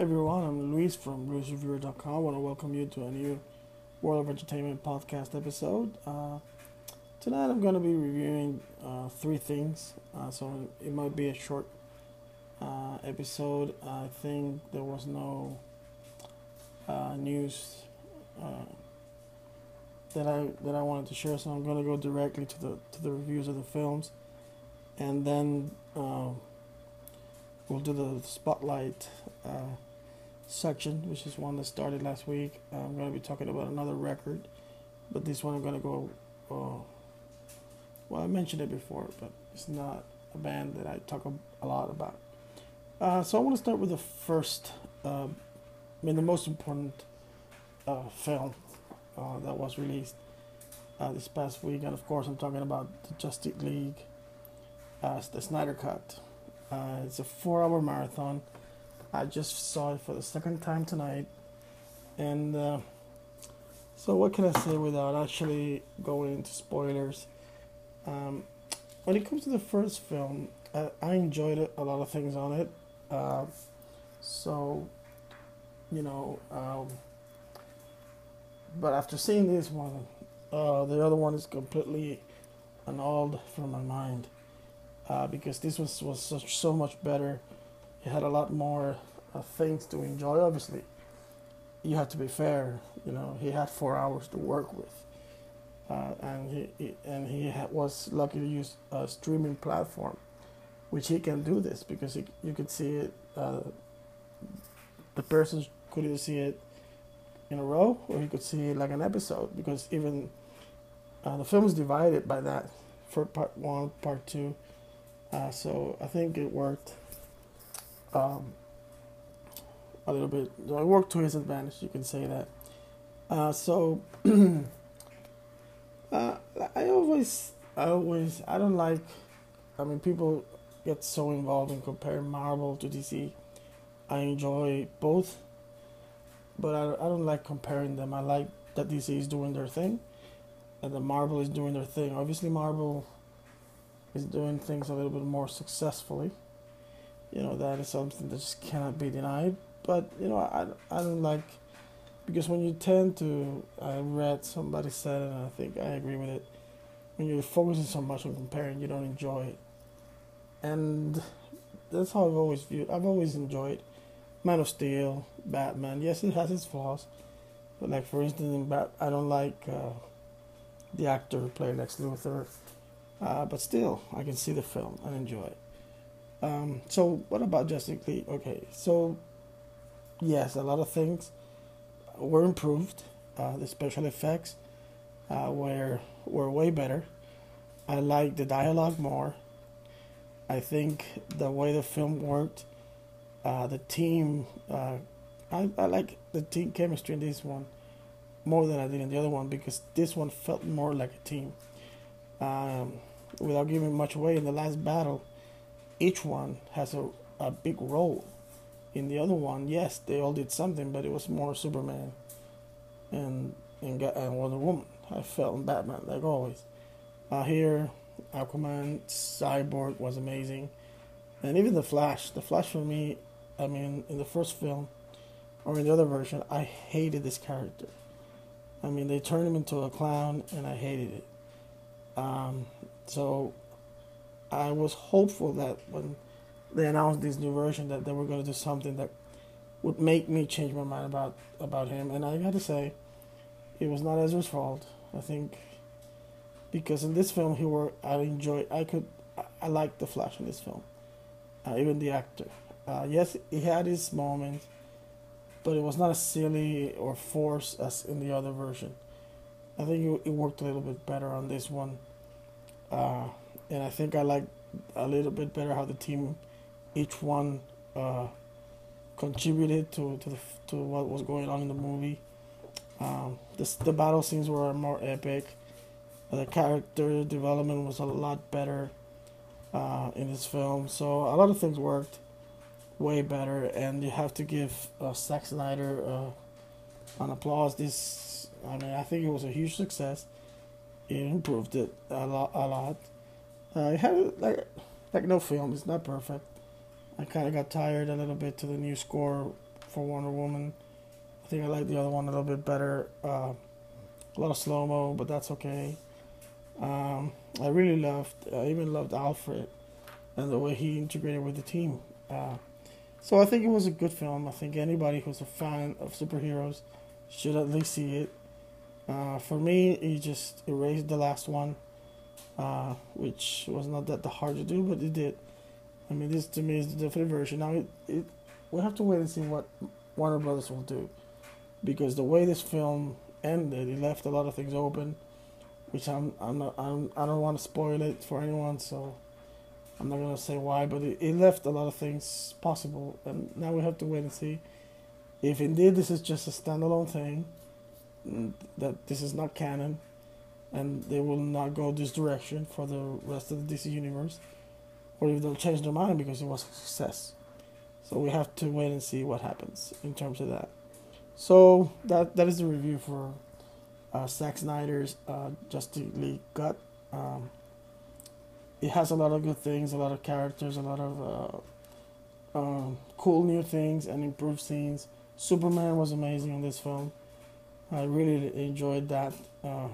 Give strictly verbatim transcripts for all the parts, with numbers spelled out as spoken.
Hi everyone, I'm Luis from Luis Reviewer dot com. I want to welcome you to a new World of Entertainment podcast episode. Uh, tonight I'm going to be reviewing uh, three things, uh, so it might be a short uh, episode. I think there was no uh, news uh, that I that I wanted to share, so I'm going to go directly to the to the reviews of the films, and then uh, we'll do the spotlight Uh, section, which is one that started last week. Uh, I'm going to be talking about another record, but this one I'm going to go, uh, well, I mentioned it before, but it's not a band that I talk a, a lot about. Uh, so I want to start with the first, uh, I mean the most important uh, film uh, that was released uh, this past week, and of course I'm talking about the Justice League, uh, the Snyder Cut. Uh, it's a four-hour marathon. I just saw it for the second time tonight, and uh, so what can I say without actually going into spoilers? Um, when it comes to the first film, I, I enjoyed it, a lot of things on it, uh, so, you know, um, but after seeing this one, uh, the other one is completely annulled from my mind, uh, because this was, was such, so much better. It had a lot more uh, things to enjoy. Obviously, you have to be fair. You know, he had four hours to work with, uh, and he, he and he had, was lucky to use a streaming platform, which he can do this because he, you could see it. Uh, the person could either see it in a row, or you could see it like an episode, because even uh, the film is divided by that for part one, part two. Uh, so I think it worked. Um, a little bit. I worked to his advantage, you can say that. Uh, so, uh, I always, I always, I don't like, I mean, people get so involved in comparing Marvel to D C. I enjoy both, but I, I don't like comparing them. I like that D C is doing their thing, and that Marvel is doing their thing. Obviously, Marvel is doing things a little bit more successfully. You know, that is something that just cannot be denied. But, you know, I, I don't like... Because when you tend to... I read, somebody said it, and I think I agree with it. When you're focusing so much on comparing, you don't enjoy it. And that's how I've always viewed... I've always enjoyed Man of Steel, Batman. Yes, it has its flaws. But, like, for instance, in Bat- I don't like uh, the actor who played Lex Luthor. Uh, but still, I can see the film and enjoy it. Um, so what about Justice League? Okay, so yes, a lot of things were improved. Uh, the special effects uh, were were way better. I liked the dialogue more. I think the way the film worked, uh, the team. Uh, I, I like the team chemistry in this one more than I did in the other one, because this one felt more like a team. Um, without giving much away, in the last battle, each one has a, a big role. In the other one, yes, they all did something, but it was more Superman and and, and Wonder Woman. I felt in Batman, like always. Uh, here, Aquaman, Cyborg was amazing. And even The Flash. The Flash for me, I mean, in the first film, or in the other version, I hated this character. I mean, they turned him into a clown, and I hated it. Um, so... I was hopeful that when they announced this new version that they were going to do something that would make me change my mind about, about him. And I got to say, it was not Ezra's fault, I think. Because in this film, he were I enjoyed, I could, I, I liked The Flash in this film. Uh, even the actor. Uh, yes, he had his moments, but it was not as silly or forced as in the other version. I think it, it worked a little bit better on this one. Uh... And I think I like a little bit better how the team, each one, uh, contributed to to, the, to what was going on in the movie. Um, this, the battle scenes were more epic. The character development was a lot better uh, in this film. So a lot of things worked way better. And you have to give uh, Zack Snyder uh, an applause. This, I mean, I think it was a huge success. It improved it a lot. A lot. Uh, it had like like no film. It's not perfect. I kind of got tired a little bit to the new score for Wonder Woman. I think I like the other one a little bit better. Uh, a lot of slow-mo, but that's okay. Um, I really loved, I even loved Alfred and the way he integrated with the team. Uh, so I think it was a good film. I think anybody who's a fan of superheroes should at least see it. Uh, for me, it just erased the last one, uh, which was not that hard to do, but it did. I mean, this to me is the definitive version. Now, it, it, we'll have to wait and see what Warner Brothers will do, because the way this film ended, it left a lot of things open, which I'm I'm not I'm, I don't want to spoil it for anyone, so I'm not gonna say why, but it, it left a lot of things possible, and now we have to wait and see if indeed this is just a standalone thing, that this is not canon, and they will not go this direction for the rest of the D C universe, or if they'll change their mind because it was a success. So we have to wait and see what happens in terms of that. So that that is the review for uh, Zack Snyder's uh, Justice League Cut. Um, it has a lot of good things, a lot of characters, a lot of uh, um, cool new things and improved scenes. Superman was amazing on this film. I really enjoyed that. Uh,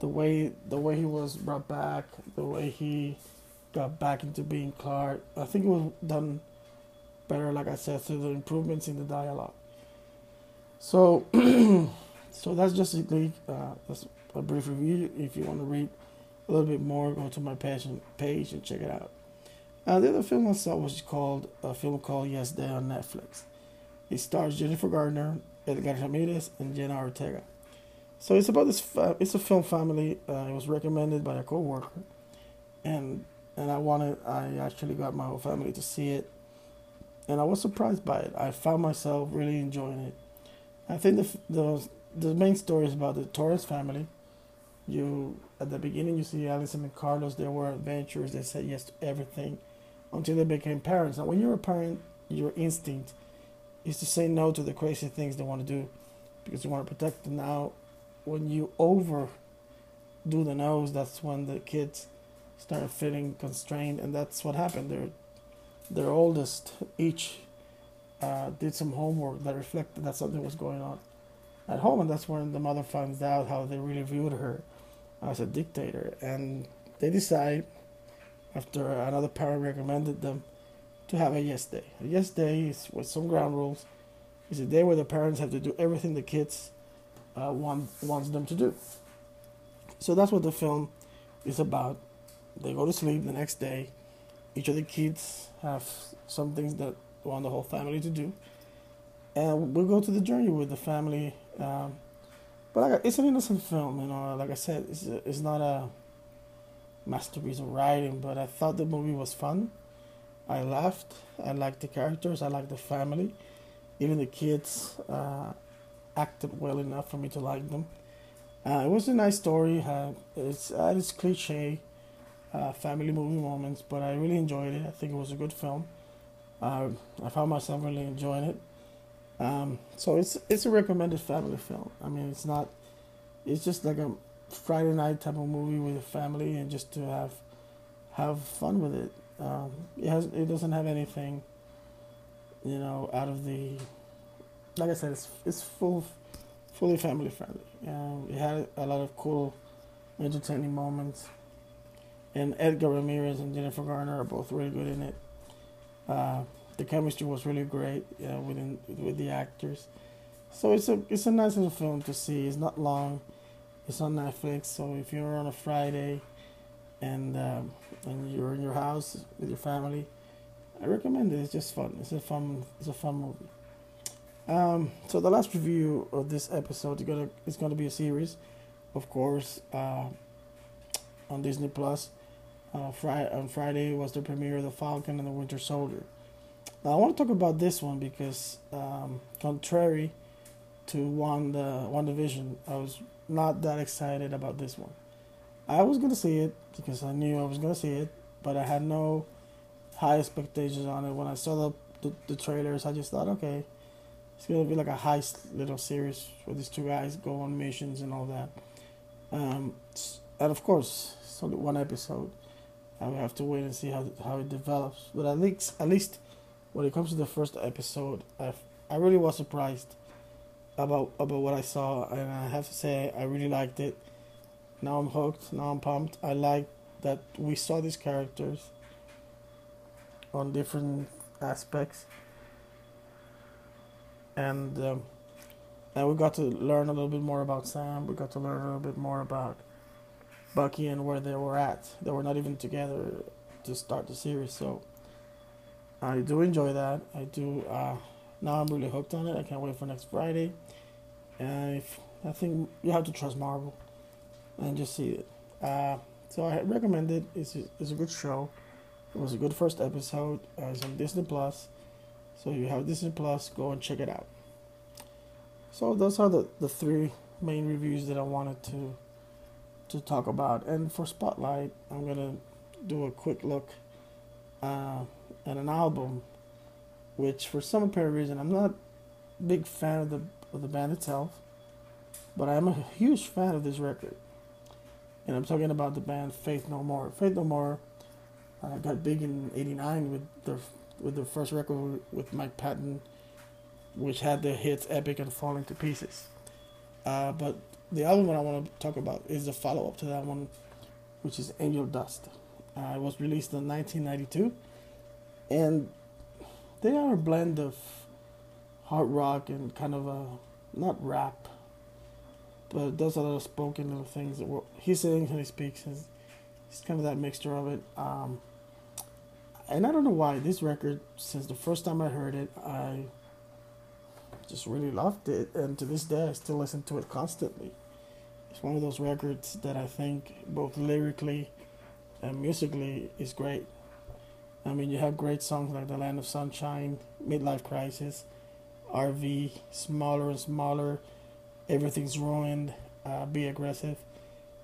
the way the way he was brought back, the way he got back into being Clark. I think it was done better, like I said, through the improvements in the dialogue. So, so that's Justice League. Uh, that's a brief review. If you want to read a little bit more, go to my passion page and check it out. Uh, the other film I saw was called a film called Yes Day on Netflix. It stars Jennifer Garner, Edgar Ramirez, and Jenna Ortega. So it's about this. Fa- it's a film family. Uh, it was recommended by a coworker, and and I wanted. I actually got my whole family to see it, and I was surprised by it. I found myself really enjoying it. I think the the the main story is about the Torres family. You at the beginning you see Allison and Carlos. They were adventurers. They said yes to everything, until they became parents. Now, when you're a parent, your instinct is to say no to the crazy things they want to do because you want to protect them. Now, when you overdo the no's, that's when the kids start feeling constrained, and that's what happened. Their, their oldest each uh, did some homework that reflected that something was going on at home, and that's when the mother finds out how they really viewed her as a dictator. And they decide, after another parent recommended them, to have a yes day. A yes day is with some ground rules. It's a day where the parents have to do everything the kids uh, want wants them to do. So that's what the film is about. They go to sleep the next day. Each of the kids have some things that want the whole family to do, and we'll go to the journey with the family. Um, but like, it's an innocent film, you know. Like I said, it's a, it's not a masterpiece of writing, but I thought the movie was fun. I laughed. I liked the characters. I liked the family. Even the kids uh, acted well enough for me to like them. Uh, it was a nice story. Uh, it's uh, it's cliche uh, family movie moments, but I really enjoyed it. I think it was a good film. Uh, I found myself really enjoying it. Um, so it's it's a recommended family film. I mean, it's not. It's just like a Friday night type of movie with a family and just to have have fun with it. Um, it has. It doesn't have anything, you know, out of the. Like I said, it's it's full, fully family friendly. Um, it had a lot of cool, entertaining moments, and Edgar Ramirez and Jennifer Garner are both really good in it. Uh, the chemistry was really great uh, within with the actors, so it's a it's a nice little film to see. It's not long, it's on Netflix. So if you're on a Friday. And um, and you're in your house with your family, I recommend it. It's just fun. It's a fun. It's a fun movie. Um, so the last review of this episode is gonna it's gonna be a series, of course, uh, on Disney Plus. Uh, Friday on Friday was the premiere of The Falcon and the Winter Soldier. Now I want to talk about this one because um, contrary to Wanda WandaVision, I was not that excited about this one. I was going to see it because I knew I was going to see it, but I had no high expectations on it. When I saw the, the, the trailers, I just thought, okay, it's going to be like a heist little series where these two guys go on missions and all that. Um, and of course, it's only one episode. I will have to wait and see how how it develops. But at least, at least when it comes to the first episode, I I really was surprised about about what I saw, and I have to say I really liked it. Now I'm hooked. Now I'm pumped. I like that we saw these characters on different aspects, and um, and we got to learn a little bit more about Sam. We got to learn a little bit more about Bucky and where they were at. They were not even together to start the series, so I do enjoy that. I do. Uh, now I'm really hooked on it. I can't wait for next Friday. And if, I think you have to trust Marvel and just see it. Uh, so I recommend it. It's a, it's a good show. It was a good first episode. Uh, it's on Disney Plus. So you have Disney Plus, go and check it out. So those are the, the three main reviews that I wanted to to talk about. And for Spotlight, I'm gonna do a quick look uh, at an album, which for some apparent reason I'm not a big fan of the of the band itself, but I'm a huge fan of this record. And I'm talking about the band Faith No More. Faith No More uh, got big in eighty-nine with their with their first record with Mike Patton, which had the hits Epic and Falling to Pieces. Uh, but the album that I want to talk about is the follow-up to that one, which is Angel Dust. Uh, it was released in nineteen ninety-two, and they are a blend of hard rock and kind of a, not rap, but it does a lot of spoken little things. That were, he sings and he speaks. And it's kind of that mixture of it. Um, and I don't know why this record, since the first time I heard it, I just really loved it, and to this day I still listen to it constantly. It's one of those records that I think both lyrically and musically is great. I mean, you have great songs like The Land of Sunshine, Midlife Crisis, R V, Smaller and Smaller, Everything's Ruined, uh, Be Aggressive,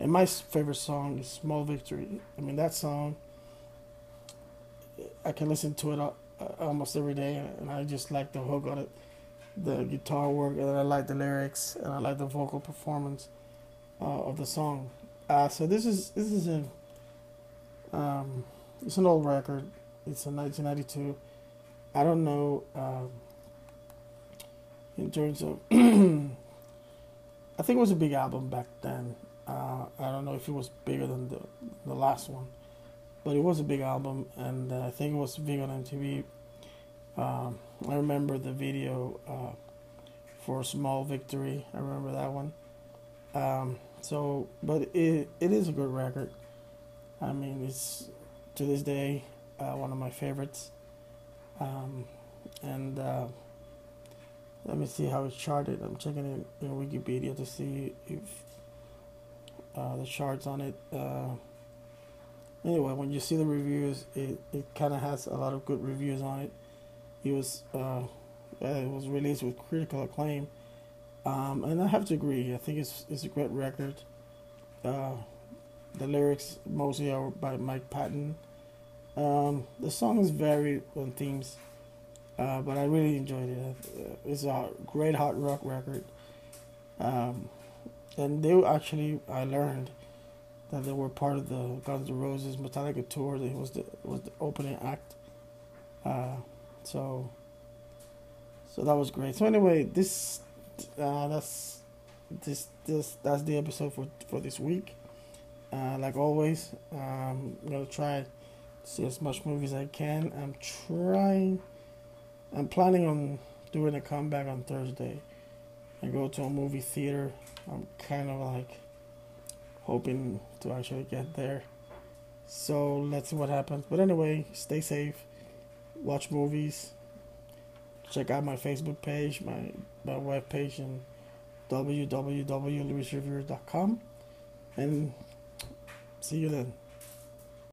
and my favorite song is Small Victory. I mean, that song, I can listen to it almost every day, and I just like the hook on it, the guitar work, and I like the lyrics, and I like the vocal performance uh, of the song. Uh, so this is this is a um, it's an old record. It's in nineteen ninety-two. I don't know um, in terms of I think it was a big album back then. Uh, I don't know if it was bigger than the the last one, but it was a big album, and uh, I think it was big on M T V. Um, I remember the video uh, for Small Victory. I remember that one. Um, so, but it it is a good record. I mean, it's to this day uh, one of my favorites. Um, and uh, let me see how it's charted. I'm checking it in Wikipedia to see if uh, the charts on it. Uh, anyway, when you see the reviews, it it kind of has a lot of good reviews on it. It was uh, it was released with critical acclaim, um, and I have to agree. I think it's it's a great record. Uh, the lyrics mostly are by Mike Patton. Um, the songs vary on themes, uh, but I really enjoyed it. It's a great hard rock record, um, and they were actually I learned that they were part of the Guns N' Roses Metallica tour. That was the was the opening act. Uh, So, so that was great. So anyway, this uh, that's this this that's the episode for for this week. Uh, like always, um, I'm gonna try to see as much movies as I can. I'm trying. I'm planning on doing a comeback on Thursday and go to a movie theater. I'm kind of like hoping to actually get there. So let's see what happens. But anyway, stay safe. Watch movies. Check out my Facebook page, my my web page, and w w w dot Luis Reviewer dot com, and see you then.